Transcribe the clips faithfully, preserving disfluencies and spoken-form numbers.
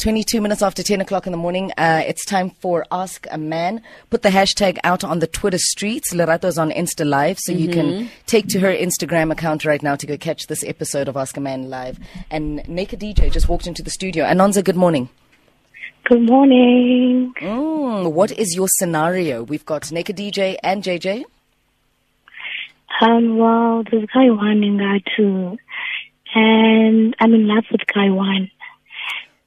twenty-two minutes after ten o'clock in the morning, uh, it's time for Ask a Man. Put the hashtag out on the Twitter streets. Lerato's on Insta Live, so mm-hmm. you can take to her Instagram account right now to go catch this episode of Ask a Man Live. And Naked D J just walked into the studio. Anonza, good morning. Good morning. Mm, what is your scenario? We've got Naked D J and J J. Um, well, there's guy one and guy two. And I'm in love with guy one.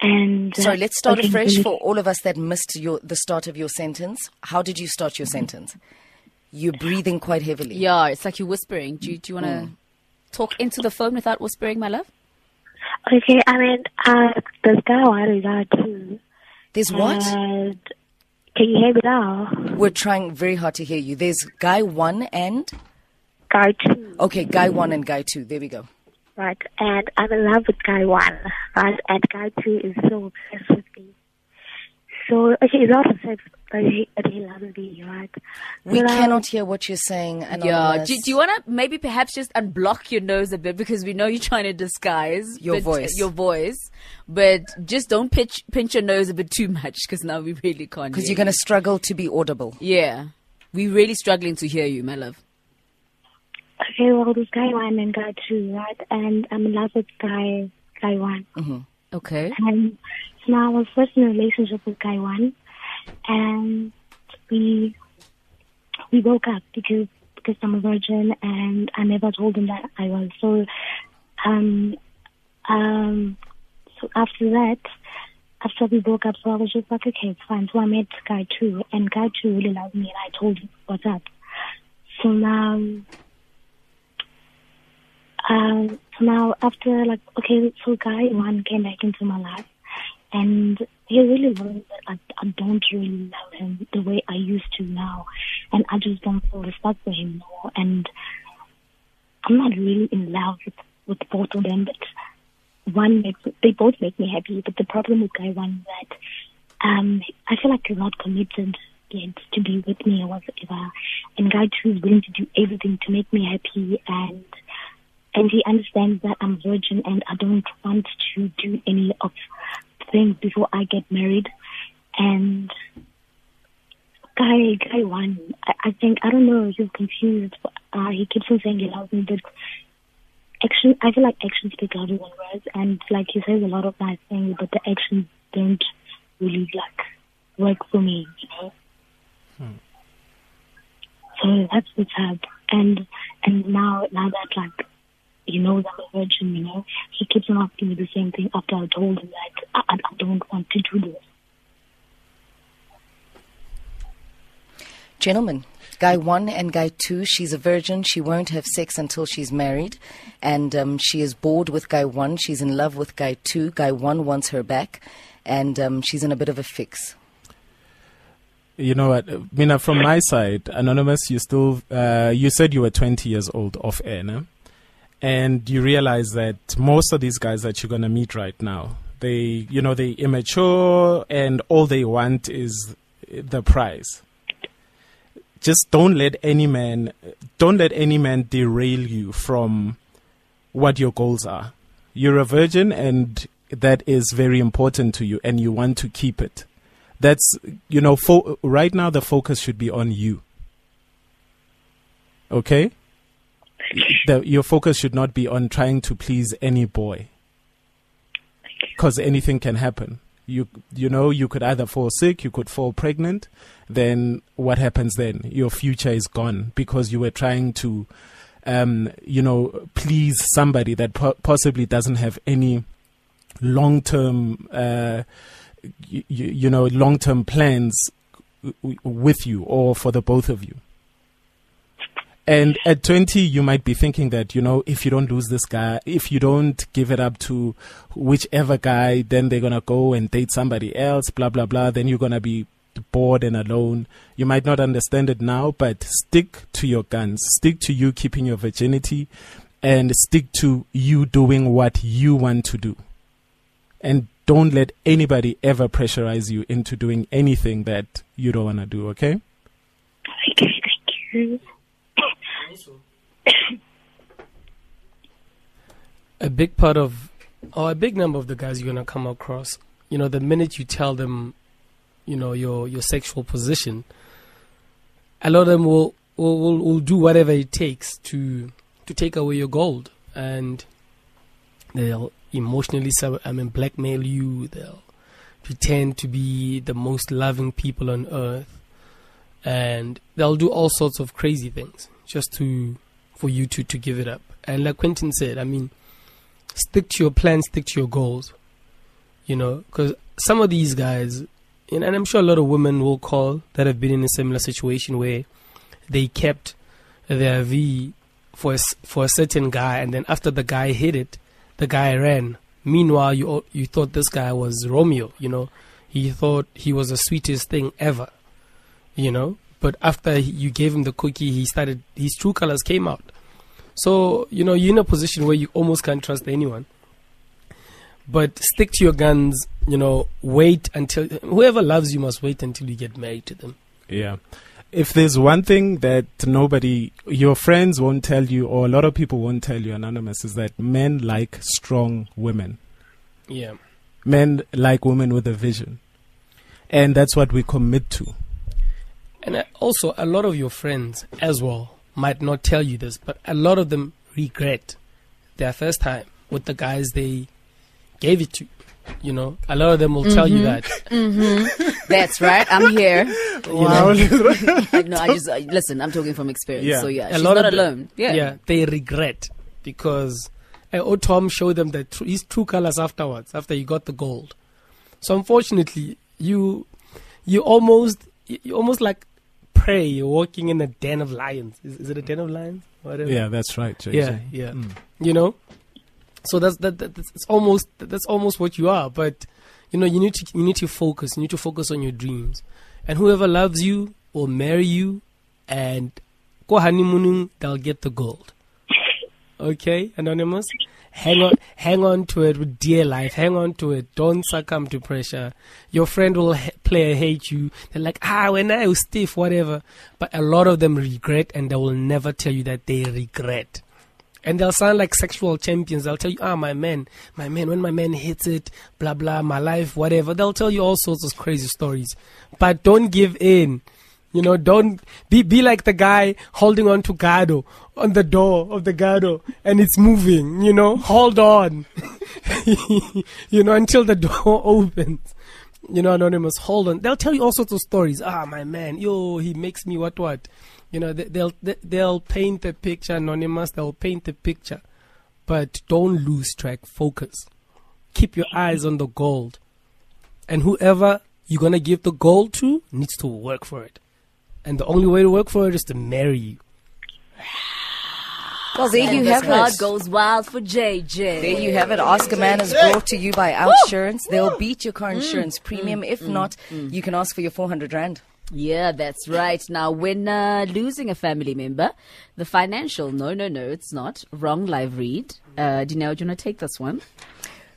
And, uh, Sorry, let's start okay, afresh for all of us that missed your, the start of your sentence. How did you start your sentence? You're breathing quite heavily. Yeah, it's like you're whispering. Do you, do you want to mm. talk into the phone without whispering, my love? Okay, I mean, uh, there's guy one and guy two. There's what? Uh, can you hear me now? We're trying very hard to hear you. There's guy one and? Guy two. Okay, guy one and guy two. There we go. Right, and I'm in love with guy one, right? And guy two is so obsessed with me. So, okay, he's not obsessed, but he, but he loves me, right? We so cannot I, hear what you're saying. Yeah, do, do you want to maybe perhaps just unblock your nose a bit, because we know you're trying to disguise your but, voice. Your voice, but just don't pinch, pinch your nose a bit too much, because now we really can't. Because you're going to struggle to be audible. Yeah, we're really struggling to hear you, my love. Okay, well, there's guy one and guy two, right? And I'm in love with guy, guy one. Mm-hmm. Okay. And so now I was first in a relationship with guy one, and we we broke up because because I'm a virgin, and I never told him that I was. So, um, um, so after that, after we broke up, so I was just like, okay, it's fine. So I met guy two, and guy two really loved me, and I told him what's up. So now. Um, so now after, like, okay, so guy one came back into my life, and he really worried that I, I don't really love him the way I used to now, and I just don't feel respect for him anymore, and I'm not really in love with, with both of them, but one makes, they both make me happy, but the problem with guy one is that um, I feel like he's not committed yet to be with me or whatever, and guy two is willing to do everything to make me happy, and And he understands that I'm virgin and I don't want to do any of things before I get married. And guy, guy one, I, I think, I don't know, he's confused. Uh, he keeps on saying he loves me, but action, I feel like actions speak louder than words. And like he says a lot of nice things, but the actions don't really like work for me, you know. Hmm. So that's what's up. And and now now that like. He knows I'm a virgin, you know. He keeps on asking me the same thing after I told him that I, I, I don't want to do this. Gentlemen, guy one and guy two, she's a virgin. She won't have sex until she's married. And um, she is bored with guy one. She's in love with guy two. Guy one wants her back. And um, she's in a bit of a fix. You know what, Mina, from my side, Anonymous, you still, uh, you said you were twenty years old off air, no? And you realize that most of these guys that you're going to meet right now, they, you know, they immature and all they want is the prize. Just don't let any man, don't let any man derail you from what your goals are. You're a virgin and that is very important to you and you want to keep it. That's, you know, fo- right now the focus should be on you. Okay? The, your focus should not be on trying to please any boy, because anything can happen. You you know, you could either fall sick, you could fall pregnant. Then what happens then? Your future is gone because you were trying to, um, you know, please somebody that po- possibly doesn't have any long-term, uh, you, you know, long-term plans w- with you or for the both of you. And at twenty, you might be thinking that, you know, if you don't lose this guy, if you don't give it up to whichever guy, then they're going to go and date somebody else, blah, blah, blah. Then you're going to be bored and alone. You might not understand it now, but stick to your guns. Stick to you keeping your virginity and stick to you doing what you want to do. And don't let anybody ever pressurize you into doing anything that you don't want to do, okay? Okay, thank you. A big part of, or a big number of the guys you're going to come across you know, the minute you tell them, you know, your your sexual position, a lot of them will will, will, will do whatever it takes to to take away your gold, and they'll emotionally sub- I mean blackmail you. They'll pretend to be the most loving people on earth, and they'll do all sorts of crazy things just to for you to, to give it up. And like Quentin said, I mean, stick to your plan, stick to your goals, you know, because some of these guys, and I'm sure a lot of women will call that have been in a similar situation where they kept their V for a, for a certain guy, and then after the guy hit it, the guy ran. Meanwhile, you you thought this guy was Romeo, you know, he thought he was the sweetest thing ever, you know, but after you gave him the cookie, he started, his true colors came out. So, you know, you're in a position where you almost can't trust anyone. But stick to your guns, you know, wait until, whoever loves you must wait until you get married to them. Yeah. If there's one thing that nobody, your friends won't tell you, or a lot of people won't tell you, Anonymous, is that men like strong women. Yeah. Men like women with a vision. And that's what we commit to. And also, a lot of your friends as well might not tell you this, but a lot of them regret their first time with the guys they gave it to. You know, a lot of them will mm-hmm. tell you that. Mm-hmm. That's right. I'm here. Wow. Like, no, I just I, listen. I'm talking from experience. Yeah. So yeah, a she's lot not of alone. Yeah. yeah, they regret because uh, old Tom showed them that tr- his true colors afterwards. After you got the gold, so unfortunately, you you almost you almost like. Prey, you're walking in a den of lions. Is, is it a den of lions? Whatever. Yeah, that's right. Jason. Yeah, yeah. Mm. You know, so that's that. that that's, it's almost that's almost what you are. But you know, you need to you need to focus. You need to focus on your dreams, and whoever loves you will marry you, and go honeymooning. They'll get the gold. Okay, Anonymous. Hang on, hang on to it with dear life. Hang on to it. Don't succumb to pressure. Your friend will ha- play hate you. They're like, ah, when I was stiff, whatever. But a lot of them regret, and they will never tell you that they regret. And they'll sound like sexual champions. They'll tell you, ah, my man, my man, when my man hits it, blah, blah, my life, whatever. They'll tell you all sorts of crazy stories. But don't give in. You know, don't be be like the guy holding on to Gado on the door of the Gado and it's moving, you know, hold on, you know, until the door opens, you know, Anonymous, hold on. They'll tell you all sorts of stories. Ah, my man, yo, he makes me what, what, you know, they, they'll, they, they'll paint the picture, Anonymous, they'll paint the picture, but don't lose track, focus, keep your eyes on the gold, and whoever you're going to give the gold to needs to work for it. And the only way to work for it is to marry you. Well, there you have it. Heart goes wild for J J. There you have it. Ask a Man is brought to you by Outsurance. They'll beat your car insurance mm, premium. Mm, if mm, not, mm. you can ask for your four hundred rand. Yeah, that's right. Now, when uh, losing a family member, the financial, no, no, no, it's not. Wrong live read. Uh, Dineo, do you want to take this one?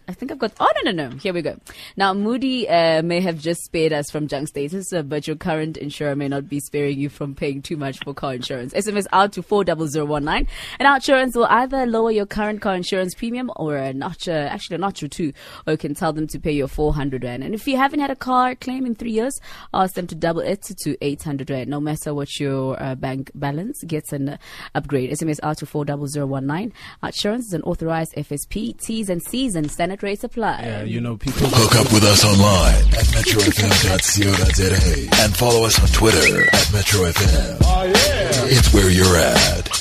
I think I've got... Oh, no, no, no. Here we go. Now, Moody uh, may have just spared us from junk status, uh, but your current insurer may not be sparing you from paying too much for car insurance. S M S out to four zero zero one nine. And Outsurance will either lower your current car insurance premium or a notch, uh, actually a notch or two, or you can tell them to pay your four hundred rand. And if you haven't had a car claim in three years, ask them to double it to eight hundred rand. No matter what your uh, bank balance gets an uh, upgrade. S M S out to four zero zero one nine. Outsurance is an authorized F S P, T's and C's and standard rates apply. Yeah, you know, people hook up with us online at metro f m dot co dot z a and follow us on Twitter at metrofm. Oh yeah, it's where you're at.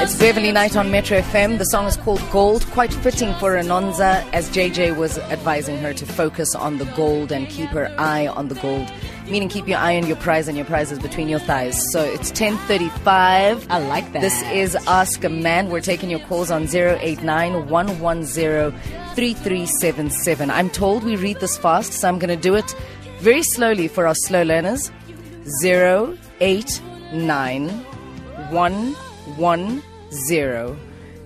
It's Beverly Night on Metro F M. The song is called Gold, quite fitting for Anonza, as J J was advising her to focus on the gold and keep her eye on the gold. Meaning keep your eye on your prize, and your prize is between your thighs. So it's ten thirty-five. I like that. This is Ask a Man. We're taking your calls on zero eight nine, one one zero, three three seven seven. I'm told we read this fast, so I'm going to do it very slowly for our slow learners. zero eight nine, one one zero,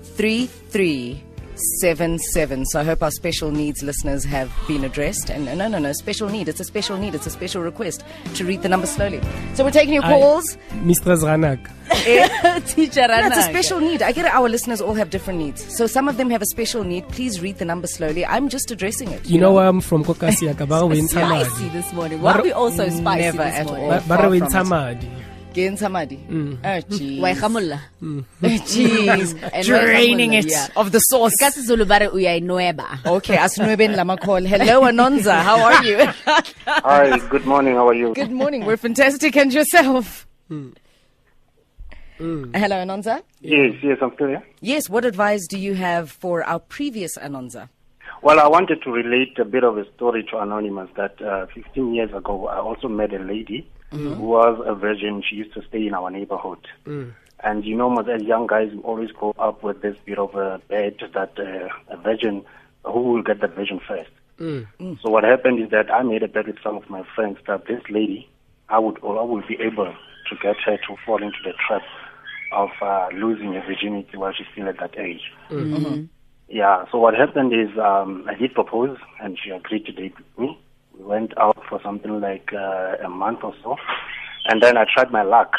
three three seven seven. seven seven. So I hope our special needs listeners have been addressed. And no, no, no, special need. It's a special need. It's a special request to read the number slowly. So we're taking your calls. I, Mistress Ranak. Teacher Ranak. That's a special need. I get it. Our listeners all have different needs. So some of them have a special need. Please read the number slowly. I'm just addressing it. You, you know, know, I'm from Kokasi Akabawe in Tamadi. Spicy this morning. Why are we all so spicy Never this morning? Never at all. Barawe in Tamadi. Mm. Oh, jeez. Mm. Draining it yeah. of the sauce. Okay, Asnueben Lamakol. Hello, Anonza. How are you? Hi, good morning. How are you? Good morning. We're fantastic. And yourself? Mm. Mm. Hello, Anonza. Yes, yes, I'm still here. Yes, what advice do you have for our previous Anonza? Well, I wanted to relate a bit of a story to Anonymous that uh, fifteen years ago, I also met a lady. Mm-hmm. Who was a virgin. She used to stay in our neighborhood. Mm. And you know, as young guys, we always grow up with this bit of a bet that uh, a virgin, who will get that virgin first? Mm. Mm. So what happened is that I made a bet with some of my friends that this lady, I would or I would be able to get her to fall into the trap of uh, losing her virginity while she's still at that age. Mm-hmm. Mm-hmm. Yeah, so what happened is um, I did propose and she agreed to date with me. We went out for something like uh, a month or so, and then I tried my luck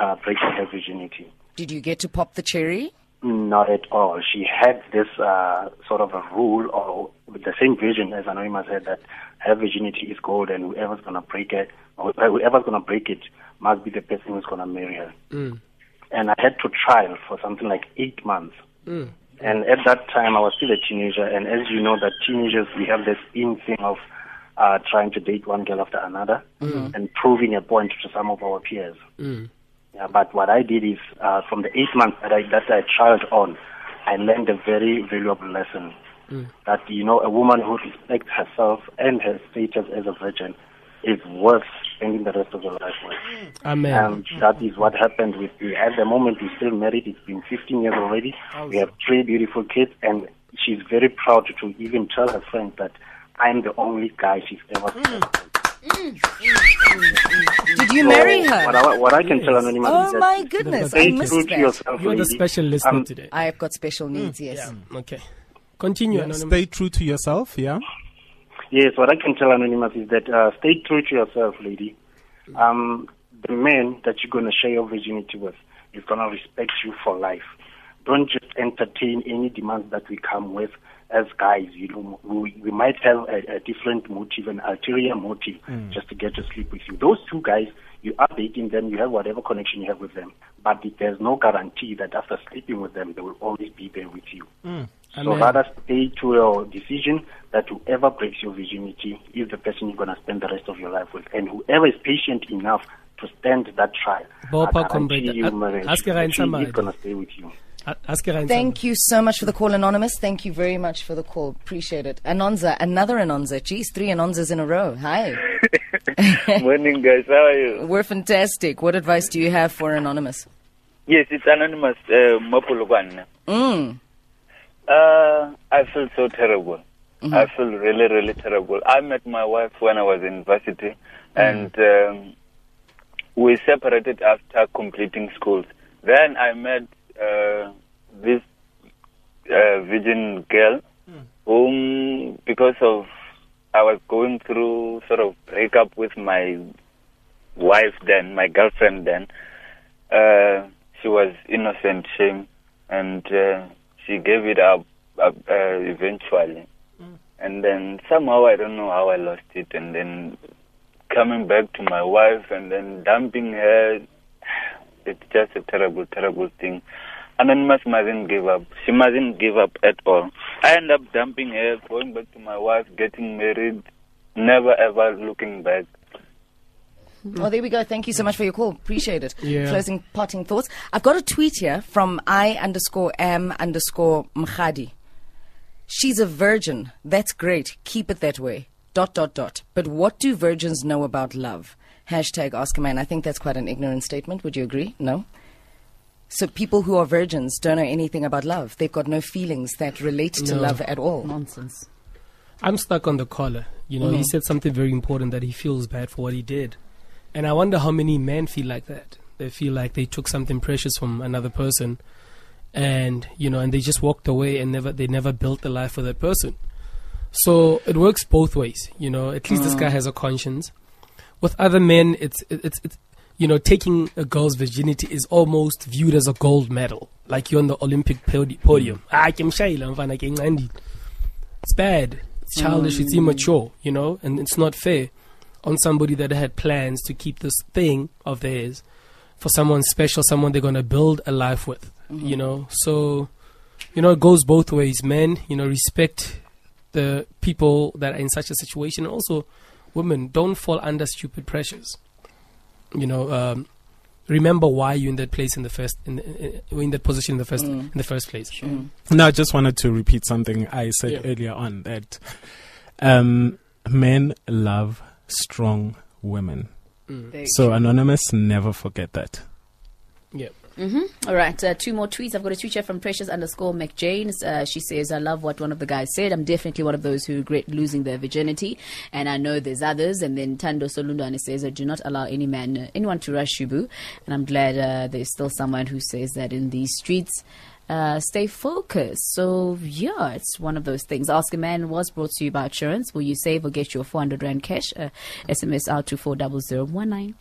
uh, breaking her virginity. Did you get to pop the cherry? Not at all. She had this uh, sort of a rule, or the same vision as Anonymous had, that her virginity is gold, and whoever's going to break it, or whoever's going to break it, must be the person who's going to marry her. Mm. And I had to trial for something like eight months. Mm. And at that time, I was still a teenager, and as you know, that teenagers, we have this in thing of Uh, trying to date one girl after another, mm-hmm. and proving a point to some of our peers. Mm. Yeah, but what I did is, uh, from the eight months that I, that I trialed on, I learned a very valuable lesson. Mm. That, you know, a woman who respects herself and her status as a virgin is worth spending the rest of her life with. Amen. Um, that is what happened with me. At the moment, we're still married. It's been fifteen years already. Awesome. We have three beautiful kids, and she's very proud to even tell her friends that I'm the only guy she's ever seen. Mm. Mm. Mm. Did you so marry her? What I, what I can yes. tell Anonymous oh is that... Oh my goodness, I missed that. Yourself, You're lady. the special listener um, today. I've got special needs, mm. yes. Yeah. Okay. Continue, yeah, Anonymous. Stay true to yourself, yeah? Yes, what I can tell Anonymous is that uh, stay true to yourself, lady. Um, the man that you're going to share your virginity with is going to respect you for life. Don't just entertain any demands that we come with. As guys, you know, we, we might have a, a different motive, an ulterior motive, mm. just to get to sleep with you. Those two guys, you are dating them, you have whatever connection you have with them, but there's no guarantee that after sleeping with them, they will always be there with you. Mm. So rather stay to your decision that whoever breaks your virginity is the person you're going to spend the rest of your life with, and whoever is patient enough to stand that trial, I guarantee you marriage, is going to stay with you. Thank you so much for the call, Anonymous. Thank you very much for the call. Appreciate it. Anonza, another Anonza. Geez, three Anonzas in a row. Hi. Morning, guys. How are you? We're fantastic. What advice do you have for Anonymous? Yes, it's Anonymous. Uh, Mapulugwana. Mm. Uh, I feel so terrible. Mm-hmm. I feel really, really terrible. I met my wife when I was in varsity, mm. and um, we separated after completing schools. Then I met Uh, this uh, virgin girl, mm. whom because of I was going through sort of breakup with my wife then, my girlfriend then, uh, she was innocent, shame, and uh, she gave it up, up uh, eventually. Mm. And then somehow I don't know how I lost it, and then coming back to my wife and then dumping her. It's just a terrible, terrible thing. Anonymous mustn't give up. She mustn't give up at all. I end up dumping her, going back to my wife, getting married, never ever looking back. Well, there we go. Thank you so much for your call. Appreciate it. Yeah. Closing parting thoughts. I've got a tweet here from I underscore M underscore Mkhadi. She's a virgin. That's great. Keep it that way. Dot, dot, dot. But what do virgins know about love? Hashtag Ask a Man. I think that's quite an ignorant statement. Would you agree? No? So people who are virgins don't know anything about love. They've got no feelings that relate to no. love at all. Nonsense. I'm stuck on the caller. You know, mm-hmm. he said something very important, that he feels bad for what he did. And I wonder how many men feel like that. They feel like they took something precious from another person and you know, and they just walked away and never they never built a life for that person. So it works both ways, you know. At least mm. this guy has a conscience. With other men, it's it's it's you know, taking a girl's virginity is almost viewed as a gold medal, like you're on the Olympic podium. It's bad. It's childish. Mm. It's immature, you know, and it's not fair on somebody that had plans to keep this thing of theirs for someone special, someone they're gonna build a life with, mm-hmm. you know. So, you know, it goes both ways, men. You know, respect the people that are in such a situation, and also women, don't fall under stupid pressures. You know, um, remember why you're in that place in the first, in, in, in that position in the first, mm. in the first place. Sure. Mm. No, I just wanted to repeat something I said yeah. earlier on, that um, men love strong women. Mm. So Anonymous, never forget that. Yeah. Mm-hmm. All right. Uh, two more tweets. I've got a tweet here from Precious underscore McJanes. Uh, she says, I love what one of the guys said. I'm definitely one of those who regret losing their virginity. And I know there's others. And then Tando Solundane says, do not allow any man, uh, anyone to rush you, boo. And I'm glad uh, there's still someone who says that in these streets. Uh, stay focused. So, yeah, it's one of those things. Ask a Man was brought to you by Outsurance. Will you save or get your four hundred rand cash? Uh, S M S out to four double zero one nine.